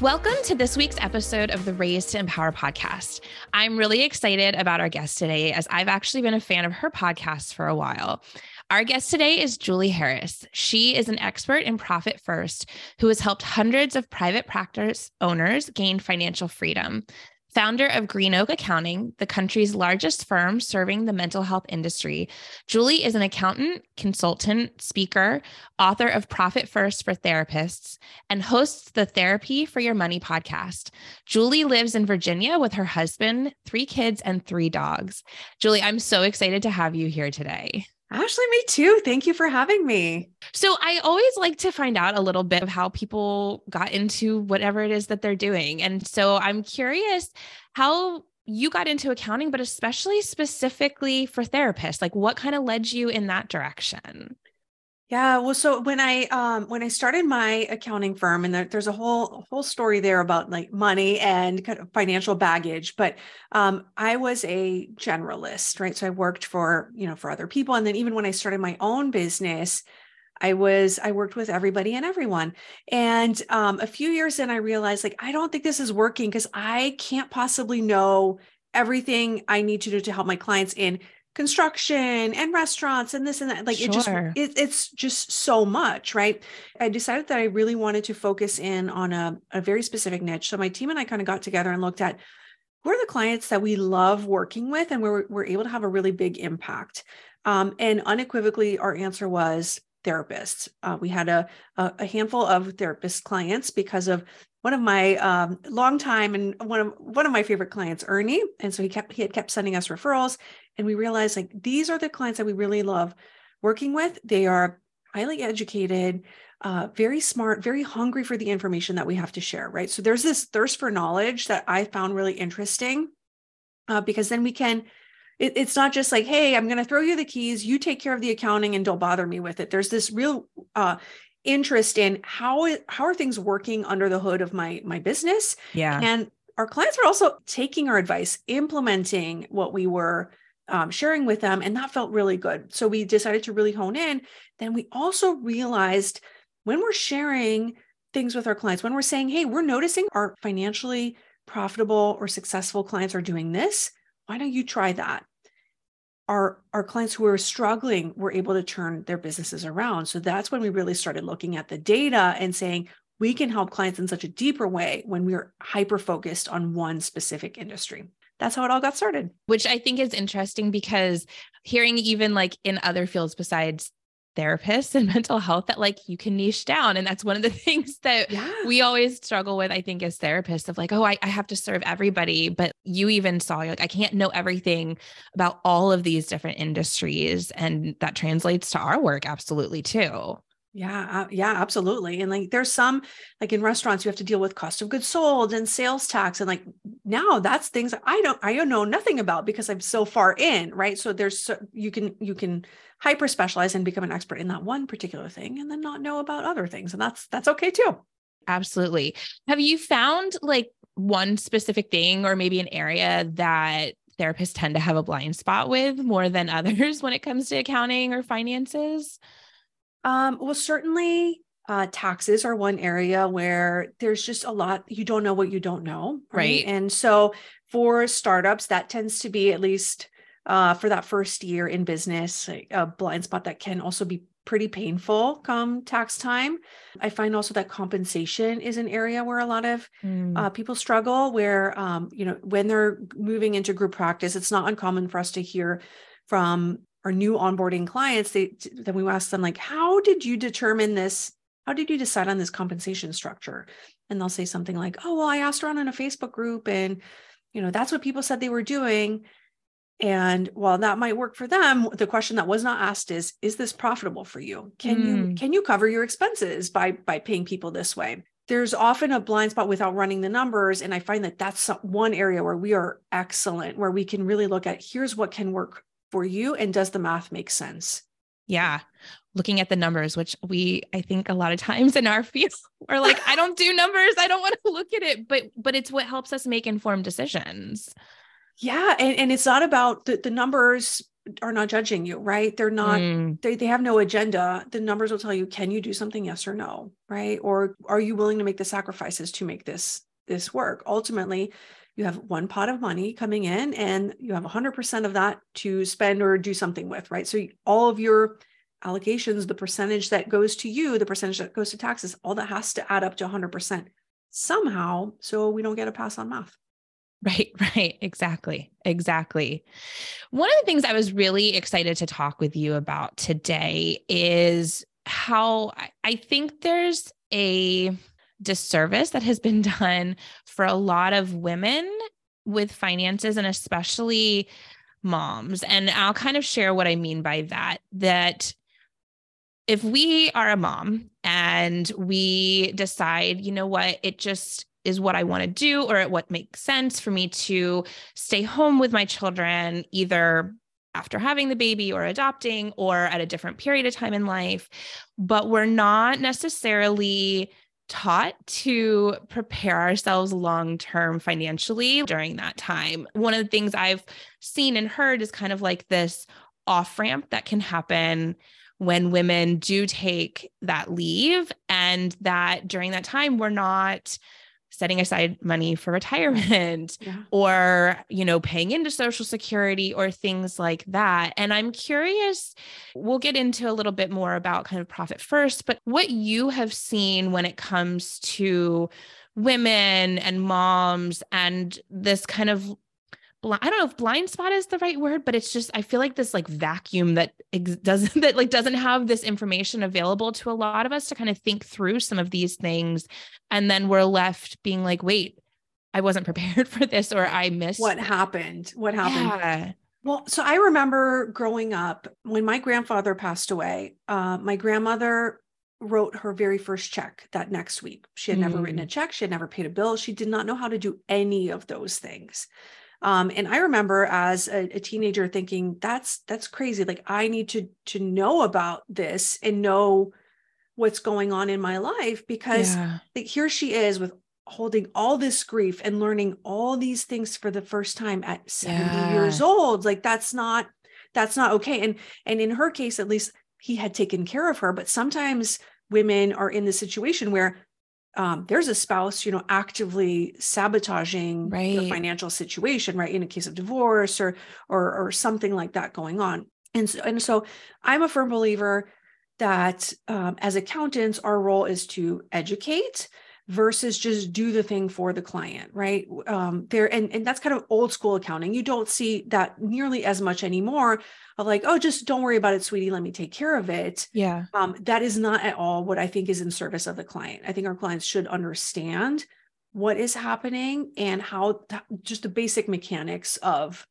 Welcome to this week's episode of the Raise to Empower podcast. I'm really excited about our guest today, as I've actually been a fan of her podcast for a while. Our guest today is Julie Herres. She is an expert in Profit First, who has helped hundreds of private practice owners gain financial freedom. Founder of Green Oak Accounting, the country's largest firm serving the mental health industry, Julie is an accountant, consultant, speaker, author of Profit First for Therapists, and hosts the Therapy for Your Money podcast. Julie lives in Virginia with her husband, 3 kids, and 3 dogs. Julie, I'm so excited to have you here today. Ashley, me too. Thank you for having me. So I always like to find out a little bit of how people got into whatever it is that they're doing. And so I'm curious how you got into accounting, but especially specifically for therapists, like what kind of led you in that direction? Yeah. Well, so when I started my accounting firm, and there's a whole story there about like money and kind of financial baggage, but I was a generalist, right? So I worked for other people. And then even when I started my own business, I worked with everybody and everyone. And a few years in, I realized like, I don't think this is working because I can't possibly know everything I need to do to help my clients in construction and restaurants and this and that. Like, sure. It's just so much, right? I decided that I really wanted to focus in on a very specific niche. So my team and I kind of got together and looked at who are the clients that we love working with and where we're able to have a really big impact. And unequivocally, our answer was therapists. We had a handful of therapist clients because of one of my longtime and one of my favorite clients, Ernie. And so he had kept sending us referrals. And we realized like, these are the clients that we really love working with. They are highly educated, very smart, very hungry for the information that we have to share, right? So there's this thirst for knowledge that I found really interesting because then we can, it's not just like, hey, I'm going to throw you the keys, you take care of the accounting and don't bother me with it. There's this real interest in how are things working under the hood of my business? Yeah. And our clients were also taking our advice, implementing what we were sharing with them. And that felt really good. So we decided to really hone in. Then we also realized when we're sharing things with our clients, when we're saying, hey, we're noticing our financially profitable or successful clients are doing this, why don't you try that? Our clients who were struggling were able to turn their businesses around. So that's when we really started looking at the data and saying, we can help clients in such a deeper way when we're hyper-focused on one specific industry. That's how it all got started. Which I think is interesting because hearing even like in other fields besides therapists and mental health that like you can niche down. And that's one of the things that we always struggle with, I think, as therapists of like, oh, I have to serve everybody. But you even saw, you're like, I can't know everything about all of these different industries. And that translates to our work. Absolutely too. Yeah, absolutely. And like, there's some, like in restaurants, you have to deal with cost of goods sold and sales tax. And like now that's things that I don't know nothing about because I'm so far in, right? So you can hyper specialize and become an expert in that one particular thing and then not know about other things. And that's okay too. Absolutely. Have you found like one specific thing or maybe an area that therapists tend to have a blind spot with more than others when it comes to accounting or finances? Well, certainly taxes are one area where there's just a lot, you don't know what you don't know. Right. And so for startups, that tends to be at least for that first year in business, a blind spot that can also be pretty painful come tax time. I find also that compensation is an area where a lot of people struggle where, when they're moving into group practice, it's not uncommon for us to hear from our new onboarding clients, then we ask them like, how did you determine this? How did you decide on this compensation structure? And they'll say something like, oh, well, I asked around in a Facebook group and, you know, that's what people said they were doing. And while that might work for them, the question that was not asked is this profitable for you? Can you cover your expenses by paying people this way? There's often a blind spot without running the numbers. And I find that that's one area where we are excellent, where we can really look at here's what can work for you. And does the math make sense? Yeah. Looking at the numbers, which I think a lot of times in our field are like, I don't do numbers. I don't want to look at it, but it's what helps us make informed decisions. Yeah. And it's not about the numbers are not judging you, right? They're not, they have no agenda. The numbers will tell you, can you do something? Yes or no. Right. Or are you willing to make the sacrifices to make this work? Ultimately, you have one pot of money coming in and you have 100% of that to spend or do something with, right? So all of your allocations, the percentage that goes to you, the percentage that goes to taxes, all that has to add up to 100% somehow. So we don't get a pass on math. Right. Exactly. One of the things I was really excited to talk with you about today is how I think there's a disservice that has been done for a lot of women with finances and especially moms. And I'll kind of share what I mean by that, that if we are a mom and we decide, you know what, it just is what I want to do or what makes sense for me to stay home with my children, either after having the baby or adopting or at a different period of time in life, but we're not necessarily taught to prepare ourselves long-term financially during that time. One of the things I've seen and heard is kind of like this off-ramp that can happen when women do take that leave, and that during that time, we're not setting aside money for retirement or, you know, paying into Social Security or things like that. And I'm curious, we'll get into a little bit more about kind of Profit First, but what you have seen when it comes to women and moms and this kind of, I don't know if blind spot is the right word, but it's just, I feel like this like vacuum that doesn't have this information available to a lot of us to kind of think through some of these things. And then we're left being like, wait, I wasn't prepared for this, or I missed what happened. Yeah. Well, so I remember growing up when my grandfather passed away, my grandmother wrote her very first check that next week. She had never written a check. She had never paid a bill. She did not know how to do any of those things. And I remember as a teenager thinking, that's crazy. Like I need to know about this and know what's going on in my life, because like, here she is with holding all this grief and learning all these things for the first time at 70 years old. Like that's not okay. And in her case, at least he had taken care of her, but sometimes women are in the situation where there's a spouse, you know, actively sabotaging your financial situation, right? In a case of divorce or something like that going on. And so I'm a firm believer that as accountants, our role is to educate versus just do the thing for the client, right? And that's kind of old school accounting. You don't see that nearly as much anymore of like, oh, just don't worry about it, sweetie. Let me take care of it. Yeah. That is not at all what I think is in service of the client. I think our clients should understand what is happening and how just the basic mechanics of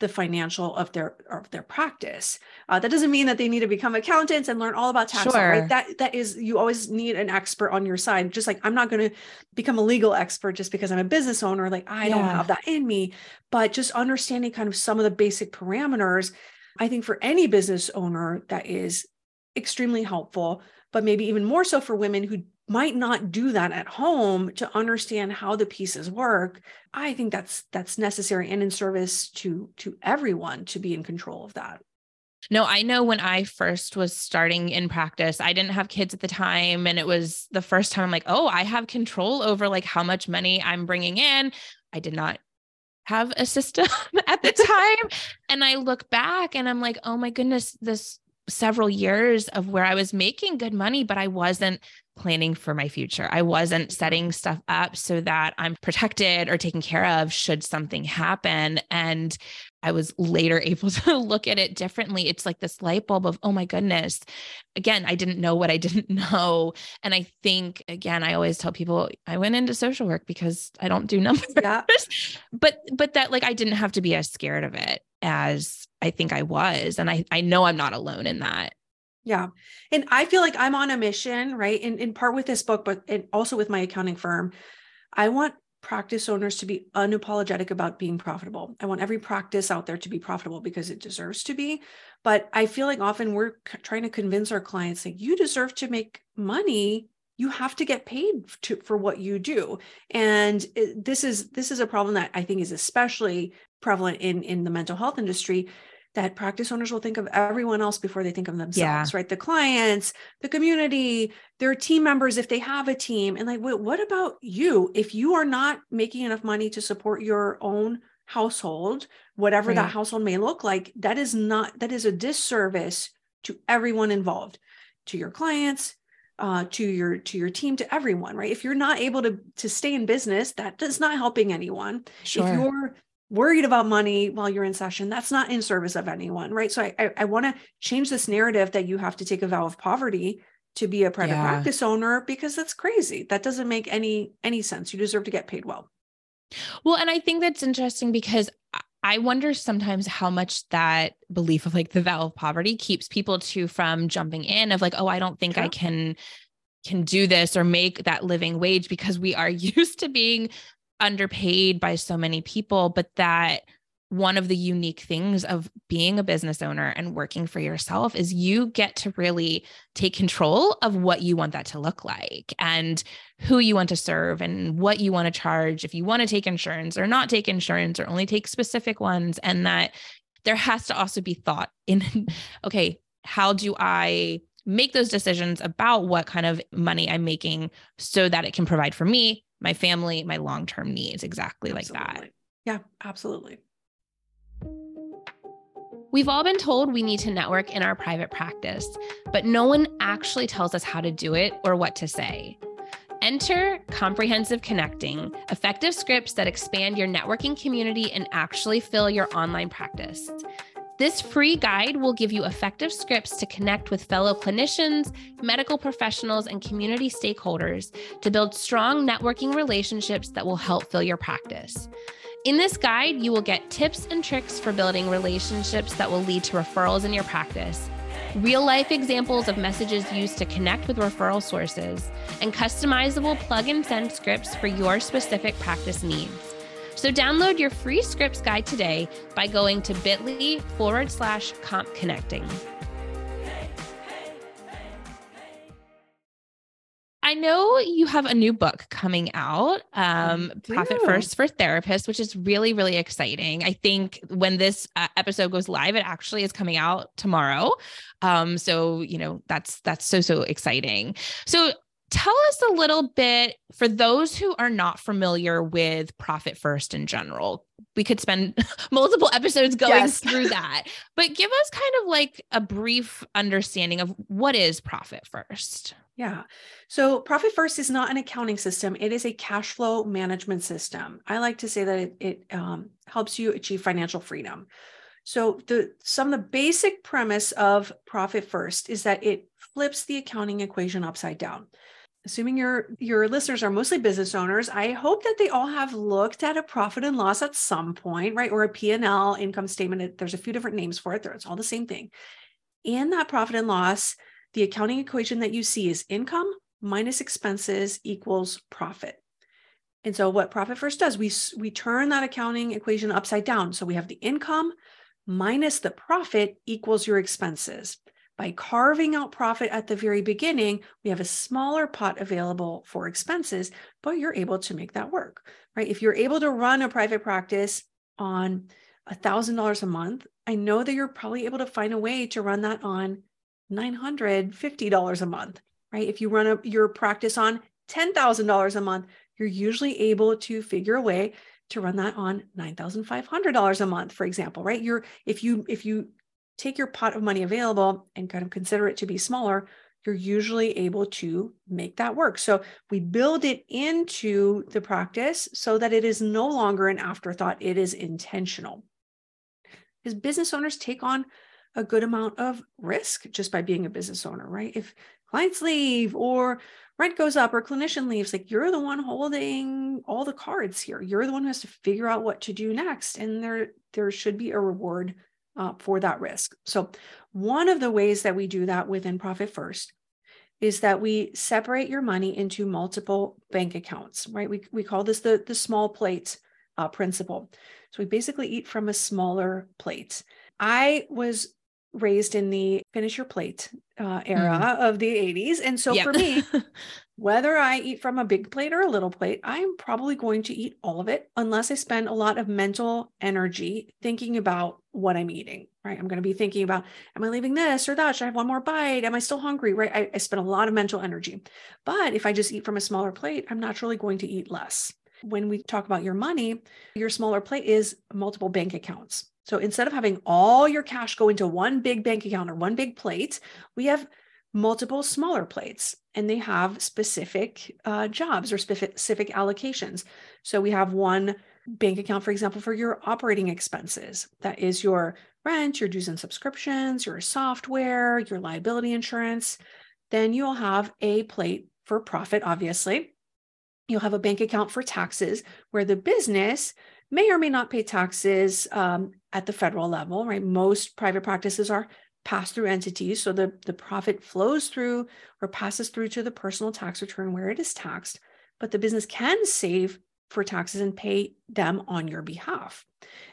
the financial of their practice. That doesn't mean that they need to become accountants and learn all about tax. Sure. Right? That is, you always need an expert on your side. Just like, I'm not going to become a legal expert just because I'm a business owner. Like I don't have that in me, but just understanding kind of some of the basic parameters, I think for any business owner that is extremely helpful, but maybe even more so for women who might not do that at home to understand how the pieces work. I think that's necessary and in service to everyone to be in control of that. No, I know when I first was starting in practice, I didn't have kids at the time. And it was the first time I'm like, oh, I have control over like how much money I'm bringing in. I did not have a system at the time. And I look back and I'm like, oh my goodness, this several years of where I was making good money, but I wasn't planning for my future. I wasn't setting stuff up so that I'm protected or taken care of should something happen. And I was later able to look at it differently. It's like this light bulb of, oh my goodness, again, I didn't know what I didn't know. And I think, again, I always tell people I went into social work because I don't do numbers, yeah. but that, like, I didn't have to be as scared of it as I think I was. And I know I'm not alone in that. Yeah. And I feel like I'm on a mission, right? In part with this book, but also with my accounting firm. I want practice owners to be unapologetic about being profitable. I want every practice out there to be profitable because it deserves to be. But I feel like often we're trying to convince our clients that you deserve to make money. You have to get paid for what you do. And this is a problem that I think is especially prevalent in the mental health industry, that practice owners will think of everyone else before they think of themselves, yeah. right? The clients, the community, their team members, if they have a team. And like, wait, what about you? If you are not making enough money to support your own household, whatever right. that household may look like, that is a disservice to everyone involved, to your clients, to your team, to everyone, right? If you're not able to stay in business, that is not helping anyone. Sure. If you're worried about money while you're in session, that's not in service of anyone, right? So I want to change this narrative that you have to take a vow of poverty to be a private yeah. practice owner, because that's crazy. That doesn't make any sense. You deserve to get paid well. Well, and I think that's interesting because I wonder sometimes how much that belief of like the vow of poverty keeps people from jumping in of like, oh, I don't think True. I can do this or make that living wage, because we are used to being underpaid by so many people. But that one of the unique things of being a business owner and working for yourself is you get to really take control of what you want that to look like and who you want to serve and what you want to charge, if you want to take insurance or not take insurance or only take specific ones. And that there has to also be thought in, okay, how do I make those decisions about what kind of money I'm making so that it can provide for me, my family, my long-term needs, exactly absolutely. Like that. Yeah, absolutely. We've all been told we need to network in our private practice, but no one actually tells us how to do it or what to say. Enter Comprehensive Connecting, effective scripts that expand your networking community and actually fill your online practice. This free guide will give you effective scripts to connect with fellow clinicians, medical professionals, and community stakeholders to build strong networking relationships that will help fill your practice. In this guide, you will get tips and tricks for building relationships that will lead to referrals in your practice, real-life examples of messages used to connect with referral sources, and customizable plug-and-send scripts for your specific practice needs. So download your free scripts guide today by going to bit.ly/CompConnecting. I know you have a new book coming out, Profit First for Therapists, which is really, really exciting. I think when this episode goes live, it actually is coming out tomorrow. So, you know, that's so exciting. So tell us a little bit, for those who are not familiar with Profit First in general, we could spend multiple episodes going yes. through that, but give us kind of like a brief understanding of what is Profit First. Yeah. So Profit First is not an accounting system. It is a cash flow management system. I like to say that it helps you achieve financial freedom. So the basic premise of Profit First is that it flips the accounting equation upside down. Assuming your listeners are mostly business owners, I hope that they all have looked at a profit and loss at some point, right? Or a P&L, income statement. There's a few different names for it. It's all the same thing. In that profit and loss, the accounting equation that you see is income minus expenses equals profit. And so what Profit First does, we turn that accounting equation upside down. So we have the income minus the profit equals your expenses. By carving out profit at the very beginning, we have a smaller pot available for expenses, but you're able to make that work, right? If you're able to run a private practice on $1,000 a month, I know that you're probably able to find a way to run that on $950 a month, right? If you run your practice on $10,000 a month, you're usually able to figure a way to run that on $9,500 a month, for example, right? If you take your pot of money available and kind of consider it to be smaller, you're usually able to make that work. So we build it into the practice so that it is no longer an afterthought. It is intentional. Because business owners take on a good amount of risk just by being a business owner, right? If clients leave or rent goes up or clinician leaves, like you're the one holding all the cards here. You're the one who has to figure out what to do next. And there should be a reward for that risk. So one of the ways that we do that within Profit First is that we separate your money into multiple bank accounts, right? We call this the small plate principle. So we basically eat from a smaller plate. I was raised in the finish your plate era of the 80s. And so for me, whether I eat from a big plate or a little plate, I'm probably going to eat all of it unless I spend a lot of mental energy thinking about what I'm eating, right? I'm going to be thinking about, am I leaving this or that? Should I have one more bite? Am I still hungry, right? I spend a lot of mental energy. But if I just eat from a smaller plate, I'm naturally going to eat less. When we talk about your money, your smaller plate is multiple bank accounts. So instead of having all your cash go into one big bank account or one big plate, we have multiple smaller plates and they have specific jobs or specific allocations. So we have one bank account, for example, for your operating expenses. That is your rent, your dues and subscriptions, your software, your liability insurance. Then you'll have a plate for profit, obviously. You'll have a bank account for taxes where the business may or may not pay taxes at the federal level, right? Most private practices are pass-through entities. So the profit flows through or passes through to the personal tax return where it is taxed, but the business can save for taxes and pay them on your behalf.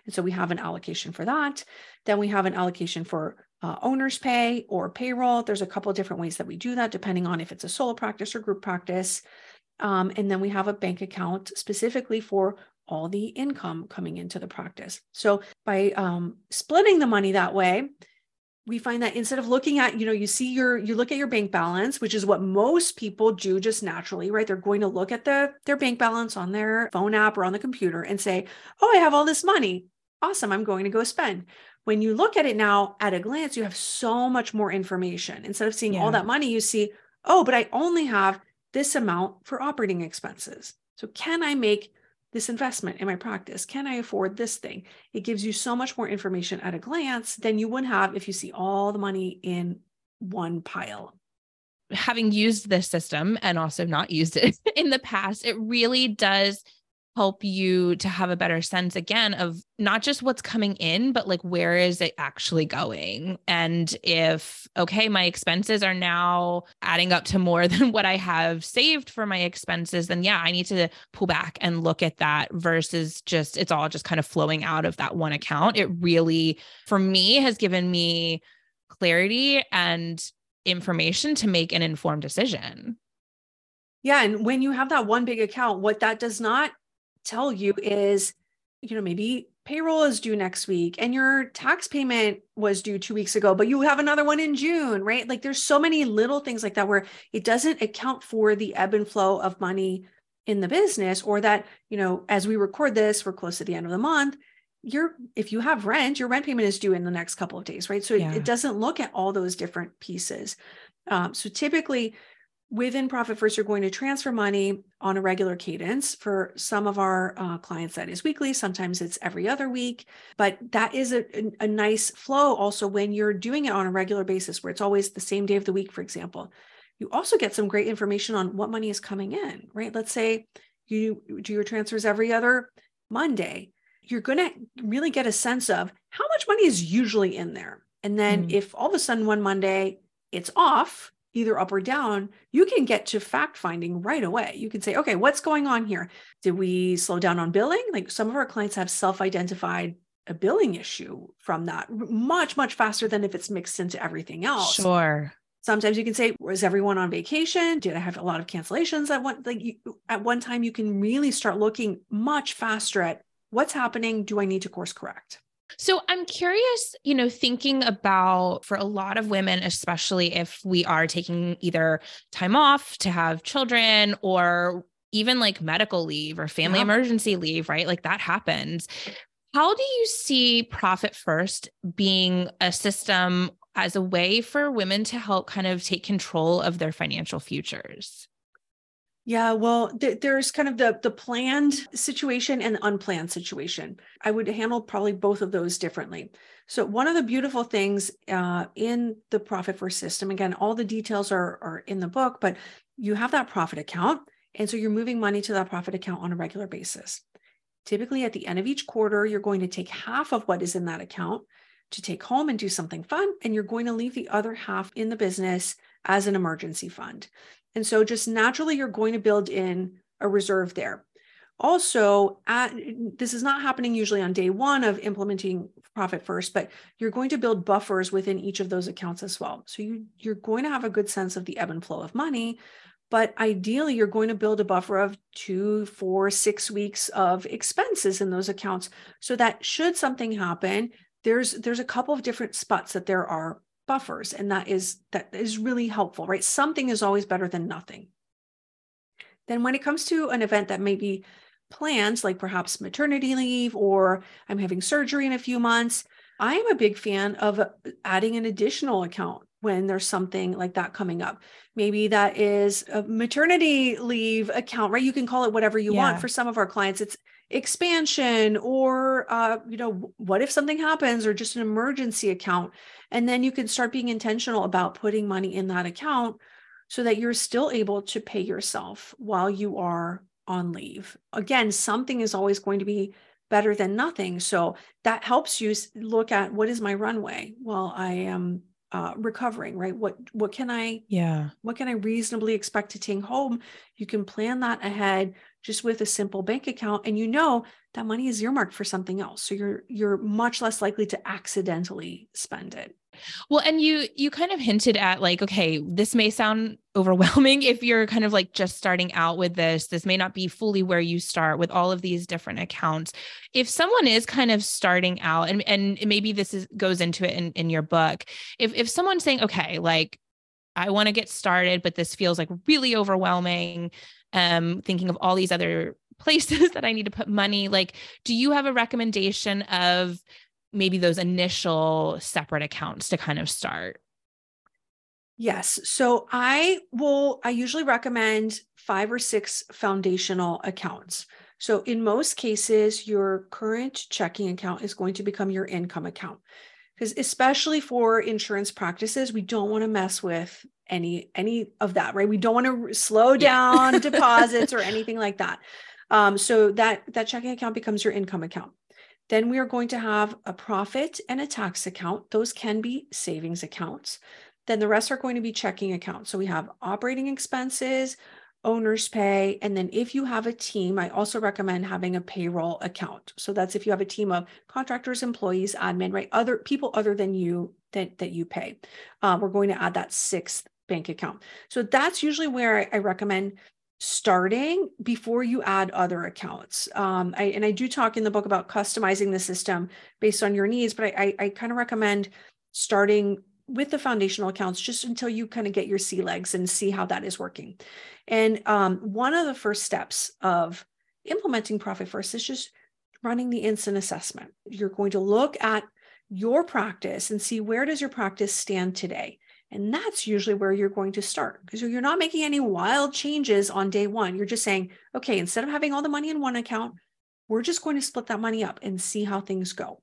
And so we have an allocation for that. Then we have an allocation for owner's pay or payroll. There's a couple of different ways that we do that, depending on if it's a solo practice or group practice. And then we have a bank account specifically for all the income coming into the practice. So by splitting the money that way, we find that instead of looking at, you look at your bank balance, which is what most people do just naturally, right? They're going to look at their bank balance on their phone app or on the computer and say, oh, I have all this money. Awesome. I'm going to go spend. When you look at it now at a glance, you have so much more information. Instead of seeing all that money, you see, oh, but I only have this amount for operating expenses. So can I make this investment in my practice? Can I afford this thing? It gives you so much more information at a glance than you would have if you see all the money in one pile. Having used this system and also not used it in the past, it really does help you to have a better sense again of not just what's coming in, but like, where is it actually going? And if, okay, my expenses are now adding up to more than what I have saved for my expenses, then I need to pull back and look at that versus just, it's all just kind of flowing out of that one account. It really, for me, has given me clarity and information to make an informed decision. Yeah. And when you have that one big account, what that does not tell you is, maybe payroll is due next week and your tax payment was due 2 weeks ago, but you have another one in June, right? Like there's so many little things like that where it doesn't account for the ebb and flow of money in the business, or that, as we record this, we're close to the end of the month. If you have rent, your rent payment is due in the next couple of days, right? So it doesn't look at all those different pieces. So typically, within Profit First, you're going to transfer money on a regular cadence. For some of our clients, that is weekly. Sometimes it's every other week. But that is a nice flow also when you're doing it on a regular basis, where it's always the same day of the week, for example. You also get some great information on what money is coming in, right? Let's say you do your transfers every other Monday. You're going to really get a sense of how much money is usually in there. And then if all of a sudden one Monday it's off, either up or down, you can get to fact finding right away. You can say, okay, what's going on here? Did we slow down on billing? Like some of our clients have self-identified a billing issue from that much, much faster than if it's mixed into everything else. Sure. Sometimes you can say, was everyone on vacation? Did I have a lot of cancellations at one? At one time, you can really start looking much faster at what's happening. Do I need to course correct? So I'm curious, thinking about for a lot of women, especially if we are taking either time off to have children or even like medical leave or family emergency leave, right? Like that happens. How do you see Profit First being a system as a way for women to help kind of take control of their financial futures? Yeah, well, there's kind of the planned situation and the unplanned situation. I would handle probably both of those differently. So one of the beautiful things in the Profit First system, again, all the details are in the book, but you have that profit account. And so you're moving money to that profit account on a regular basis. Typically at the end of each quarter, you're going to take half of what is in that account to take home and do something fun. And you're going to leave the other half in the business as an emergency fund. And so just naturally, you're going to build in a reserve there. Also, this is not happening usually on day one of implementing Profit First, but you're going to build buffers within each of those accounts as well. So you're going to have a good sense of the ebb and flow of money, but ideally you're going to build a buffer of 2, 4, 6 weeks of expenses in those accounts. So that should something happen, there's a couple of different spots that there are buffers. And that is really helpful, right? Something is always better than nothing. Then when it comes to an event that may be planned, like perhaps maternity leave, or I'm having surgery in a few months, I am a big fan of adding an additional account when there's something like that coming up. Maybe that is a maternity leave account, right? You can call it whatever you want. For some of our clients, it's expansion, or what if something happens, or just an emergency account. And then you can start being intentional about putting money in that account so that you're still able to pay yourself while you are on leave. Again, something is always going to be better than nothing. So that helps you look at, what is my runway while I am recovering, right? What can I reasonably expect to take home? You can plan that ahead just with a simple bank account, and that money is earmarked for something else. So you're much less likely to accidentally spend it. Well, and you kind of hinted at, like, okay, this may sound overwhelming if you're kind of like just starting out with this. This may not be fully where you start with all of these different accounts. If someone is kind of starting out, and maybe this goes into it in your book, if someone's saying, okay, like, I want to get started, but this feels like really overwhelming, thinking of all these other places that I need to put money, like, do you have a recommendation of maybe those initial separate accounts to kind of start? Yes. So I usually recommend 5 or 6 foundational accounts. So in most cases, your current checking account is going to become your income account, because especially for insurance practices, we don't want to mess with any of that, right? We don't want to slow down deposits or anything like that. So that checking account becomes your income account. Then we are going to have a profit and a tax account. Those can be savings accounts. Then the rest are going to be checking accounts. So we have operating expenses, owner's pay. And then if you have a team, I also recommend having a payroll account. So that's if you have a team of contractors, employees, admin, right? Other people other than you that you pay. We're going to add that 6th bank account. So that's usually where I recommend starting before you add other accounts. I do talk in the book about customizing the system based on your needs, but I kind of recommend starting with the foundational accounts just until you kind of get your sea legs and see how that is working. And one of the first steps of implementing Profit First is just running the instant assessment. You're going to look at your practice and see, where does your practice stand today? And that's usually where you're going to start, because you're not making any wild changes on day one. You're just saying, okay, instead of having all the money in one account, we're just going to split that money up and see how things go.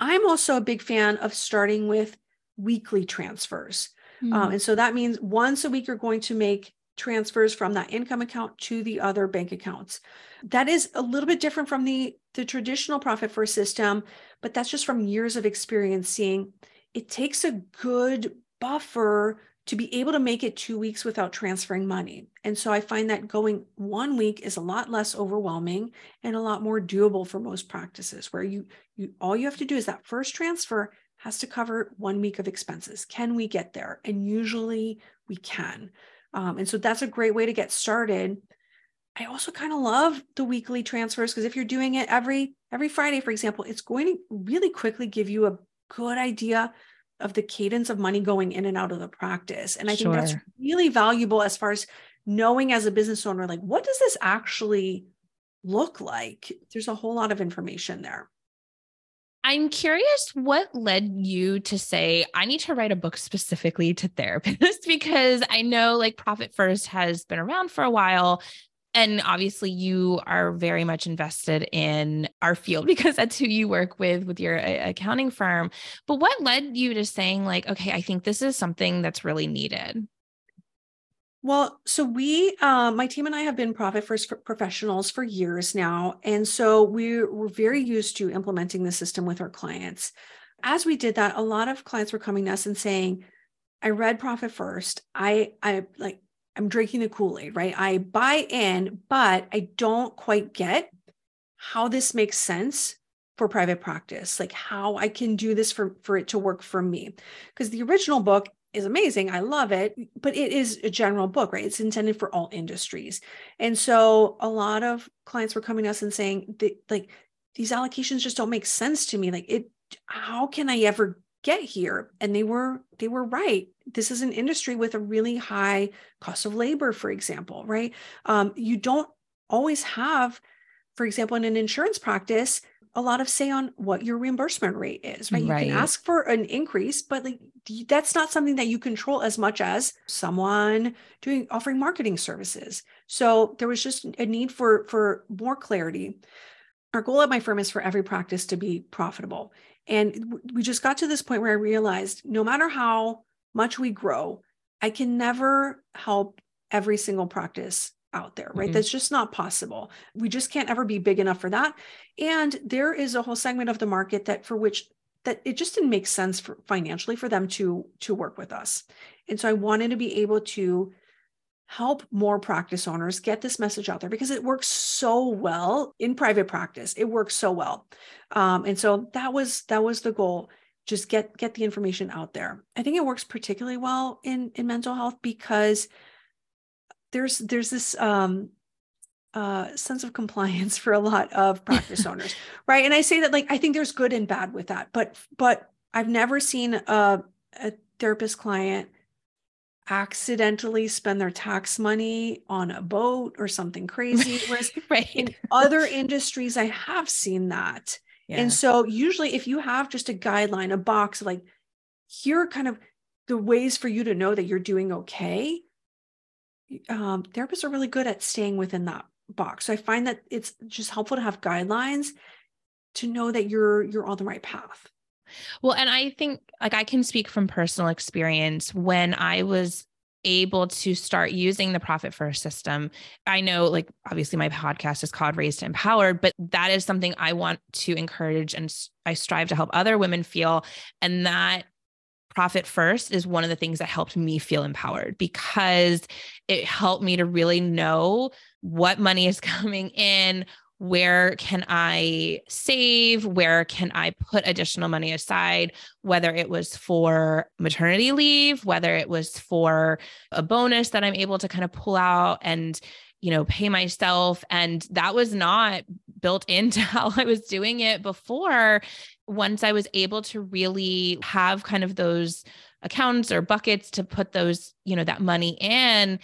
I'm also a big fan of starting with weekly transfers. Mm-hmm. And so that means once a week, you're going to make transfers from that income account to the other bank accounts. That is a little bit different from the traditional Profit First system, but that's just from years of experience seeing it takes a good buffer to be able to make it 2 weeks without transferring money. And so I find that going 1 week is a lot less overwhelming and a lot more doable for most practices, where you all you have to do is that first transfer has to cover 1 week of expenses. Can we get there? And usually we can. And so that's a great way to get started. I also kind of love the weekly transfers, because if you're doing it every Friday, for example, it's going to really quickly give you a good idea of the cadence of money going in and out of the practice. And I think that's really valuable as far as knowing as a business owner, like, what does this actually look like? There's a whole lot of information there. I'm curious what led you to say, I need to write a book specifically to therapists, because I know like Profit First has been around for a while. And obviously you are very much invested in our field because that's who you work with your accounting firm. But what led you to saying like, okay, I think this is something that's really needed? Well, so we, my team and I have been Profit First professionals for years now. And so we're very used to implementing the system with our clients. As we did that, a lot of clients were coming to us and saying, I read Profit First. I'm drinking the Kool-Aid, right? I buy in, but I don't quite get how this makes sense for private practice, like how I can do this for it to work for me. Because the original book is amazing. I love it, but it is a general book, right? It's intended for all industries. And so a lot of clients were coming to us and saying that, like, these allocations just don't make sense to me. Like, how can I ever get here? And they were right. This is an industry with a really high cost of labor, for example, right? You don't always have, for example, in an insurance practice, a lot of say on what your reimbursement rate is, right? You can ask for an increase, but like that's not something that you control as much as someone offering marketing services. So there was just a need for more clarity. Our goal at my firm is for every practice to be profitable. And we just got to this point where I realized no matter how much we grow, I can never help every single practice out there, right? Mm-hmm. That's just not possible. We just can't ever be big enough for that. And there is a whole segment of the market that it just didn't make sense financially for them to work with us. And so I wanted to be able to help more practice owners get this message out there because it works so well in private practice. It works so well. And so that was the goal. Just get the information out there. I think it works particularly well in mental health because there's this sense of compliance for a lot of practice owners, right? And I say that, like, I think there's good and bad with that, but I've never seen a therapist client accidentally spend their tax money on a boat or something crazy. Whereas right. In other industries, I have seen that. Yeah. And so usually if you have just a guideline, a box, like here are kind of the ways for you to know that you're doing okay. Therapists are really good at staying within that box. So I find that it's just helpful to have guidelines to know that you're on the right path. Well, and I think like I can speak from personal experience when I was able to start using the Profit First system. I know, like, obviously my podcast is called Raise to Empower, but that is something I want to encourage and I strive to help other women feel. And that Profit First is one of the things that helped me feel empowered because it helped me to really know what money is coming in. Where can I save? Where can I put additional money aside? Whether it was for maternity leave, whether it was for a bonus that I'm able to kind of pull out and, you know, pay myself. And that was not built into how I was doing it before. Once I was able to really have kind of those accounts or buckets to put those, you know, that money in,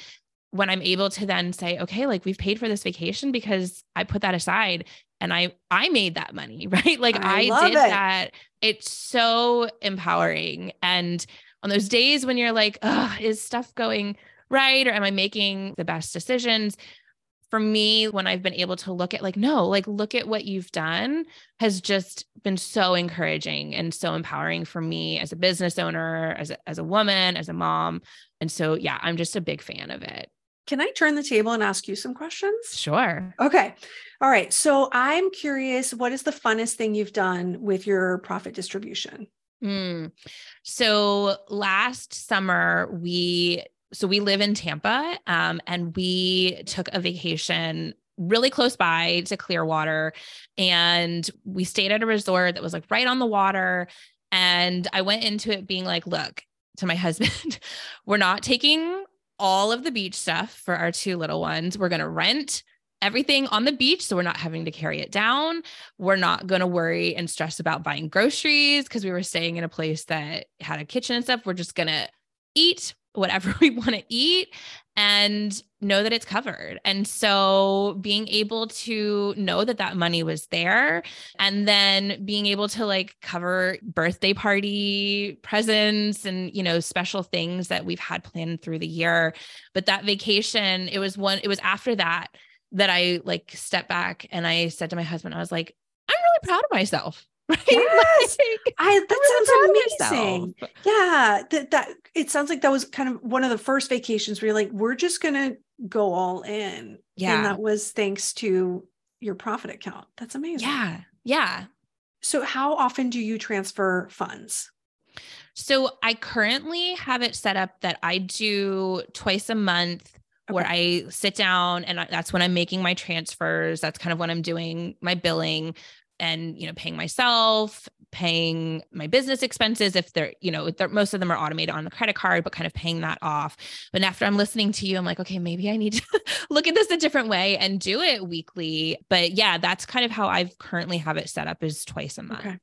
when I'm able to then say, okay, like we've paid for this vacation because I put that aside and I made that money, right? Like I did that. It's so empowering. And on those days when you're like, oh, is stuff going right? Or am I making the best decisions? For me, when I've been able to look at like, no, like look at what you've done has just been so encouraging and so empowering for me as a business owner, as a woman, as a mom. And so, yeah, I'm just a big fan of it. Can I turn the table and ask you some questions? Sure. Okay. All right. So I'm curious, what is the funnest thing you've done with your profit distribution? So last summer we live in Tampa, and we took a vacation really close by to Clearwater, and we stayed at a resort that was like right on the water. And I went into it being like, look, to my husband, we're not taking all of the beach stuff for our two little ones. We're going to rent everything on the beach. So we're not having to carry it down. We're not going to worry and stress about buying groceries because we were staying in a place that had a kitchen and stuff. We're just going to eat whatever we want to eat and know that it's covered. And so being able to know that that money was there, and then being able to like cover birthday party presents and, you know, special things that we've had planned through the year. But that vacation, it was after that I like stepped back and I said to my husband, I was like, I'm really proud of myself. Right? Yes. Like, that sounds amazing. Yeah. That it sounds like that was kind of one of the first vacations where you're like, we're just going to go all in. Yeah. And that was thanks to your profit account. That's amazing. Yeah. Yeah. So how often do you transfer funds? So I currently have it set up that I do twice a month. Okay. Where I sit down and that's when I'm making my transfers. That's kind of when I'm doing my billing and, you know, paying myself, paying my business expenses. If they're, you know, most of them are automated on the credit card, but kind of paying that off. But after I'm listening to you, I'm like, okay, maybe I need to look at this a different way and do it weekly. But yeah, that's kind of how I've currently have it set up, is twice a month. Okay.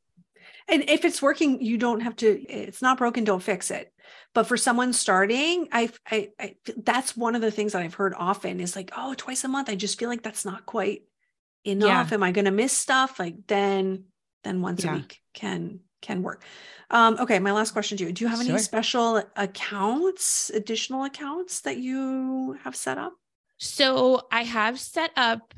And if it's working, you don't have to, it's not broken, don't fix it. But for someone starting, I that's one of the things that I've heard often is like, oh, twice a month. I just feel like that's not quite enough. Yeah. Am I going to miss stuff? Like then once a week can work. Okay. My last question to you, do you have any special accounts, additional accounts that you have set up? So I have set up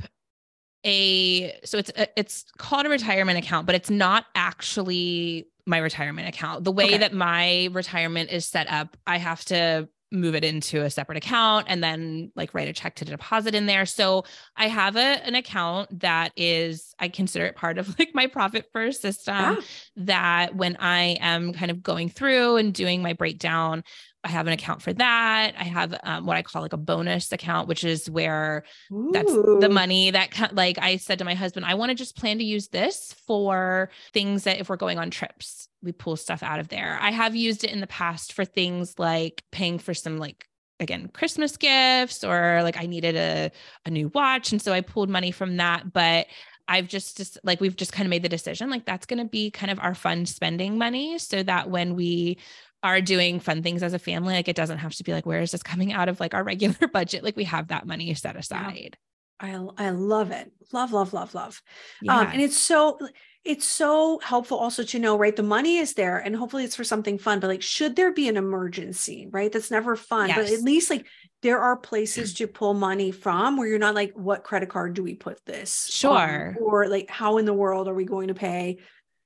it's called a retirement account, but it's not actually my retirement account. The way that my retirement is set up, I have to move it into a separate account and then like write a check to deposit in there. So I have an account that is, I consider it part of like my Profit First system, that when I am kind of going through and doing my breakdown, I have an account for that. I have what I call like a bonus account, which is where that's the money that like I said to my husband, I want to just plan to use this for things that if we're going on trips, we pull stuff out of there. I have used it in the past for things like paying for some like, again, Christmas gifts, or like I needed a new watch. And so I pulled money from that, but I've just like, we've just kind of made the decision, like that's going to be kind of our fun spending money so that when we are doing fun things as a family, like it doesn't have to be like, where is this coming out of like our regular budget? Like we have that money set aside. Yeah. I love it. Love, love, love, love. Yeah. And it's so helpful also to know, right? The money is there and hopefully it's for something fun, but like, should there be an emergency, right? That's never fun, but at least like there are places to pull money from where you're not like, what credit card do we put this? Sure. Or like, how in the world are we going to pay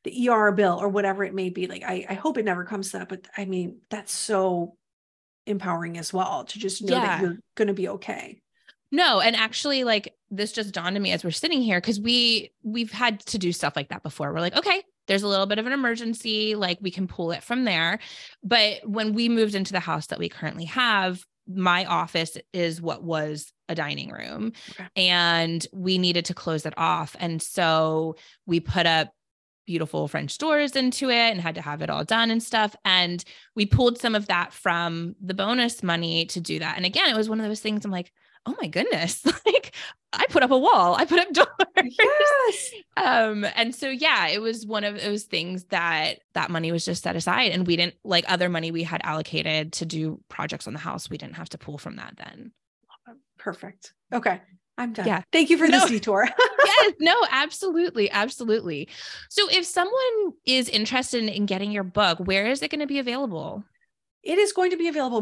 the ER bill or whatever it may be? Like, I hope it never comes to that, but I mean, that's so empowering as well to just know that you're going to be okay. No. And actually like this just dawned on me as we're sitting here, because we've had to do stuff like that before. We're like, okay, there's a little bit of an emergency, like we can pull it from there. But when we moved into the house that we currently have, my office is what was a dining room and we needed to close it off. And so we put up beautiful French doors into it and had to have it all done and stuff. And we pulled some of that from the bonus money to do that. And again, it was one of those things I'm like, oh my goodness, like I put up a wall, I put up doors. Yes. And so, yeah, it was one of those things that money was just set aside, and we didn't like other money we had allocated to do projects on the house. We didn't have to pull from that then. Perfect. Okay. I'm done. Yeah. Thank you for this detour. Yes. No, absolutely. Absolutely. So if someone is interested in getting your book, where is it going to be available? It is going to be available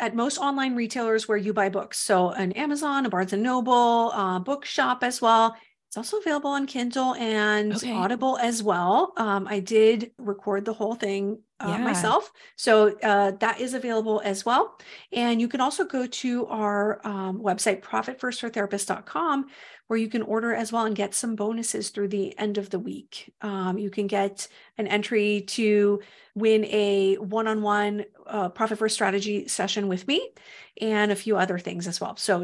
at most online retailers where you buy books. So an Amazon, a Barnes & Noble, bookshop as well. It's also available on Kindle and Audible as well. I did record the whole thing myself. So that is available as well. And you can also go to our website, profitfirstfortherapists.com, where you can order as well and get some bonuses through the end of the week. You can get an entry to win a one-on-one Profit First strategy session with me and a few other things as well. So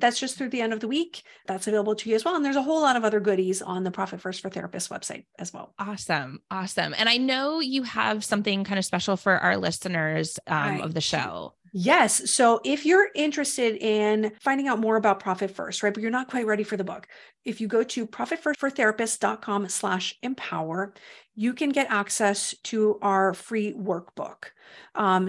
that's just through the end of the week. That's available to you as well. And there's a whole lot of other goodies on the Profit First for Therapists website as well. Awesome. Awesome. And I know you have something kind of special for our listeners of the show. Yes. So if you're interested in finding out more about Profit First, right, but you're not quite ready for the book, if you go to profitfirstfortherapists.com/empower, you can get access to our free workbook.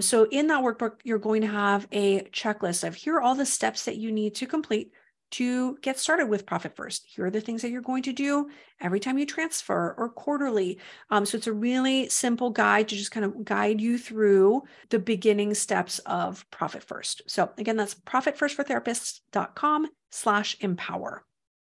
So in that workbook, you're going to have a checklist of here are all the steps that you need to complete to get started with Profit First. Here are the things that you're going to do every time you transfer or quarterly. So it's a really simple guide to just kind of guide you through the beginning steps of Profit First. So again, that's profitfirstfortherapists.com/empower.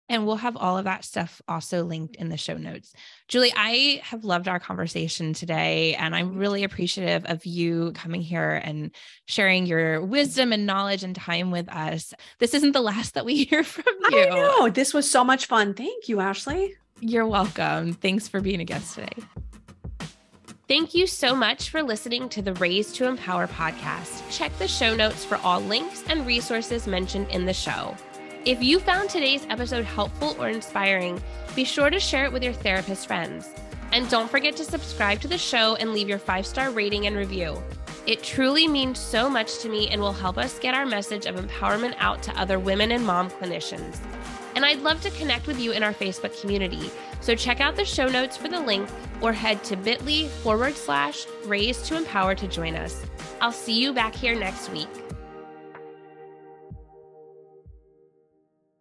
And we'll have all of that stuff also linked in the show notes. Julie, I have loved our conversation today, and I'm really appreciative of you coming here and sharing your wisdom and knowledge and time with us. This isn't the last that we hear from you. I know. This was so much fun. Thank you, Ashley. You're welcome. Thanks for being a guest today. Thank you so much for listening to the Raise to Empower podcast. Check the show notes for all links and resources mentioned in the show. If you found today's episode helpful or inspiring, be sure to share it with your therapist friends. And don't forget to subscribe to the show and leave your 5-star rating and review. It truly means so much to me and will help us get our message of empowerment out to other women and mom clinicians. And I'd love to connect with you in our Facebook community. So check out the show notes for the link or head to bit.ly/raisetoempower to join us. I'll see you back here next week.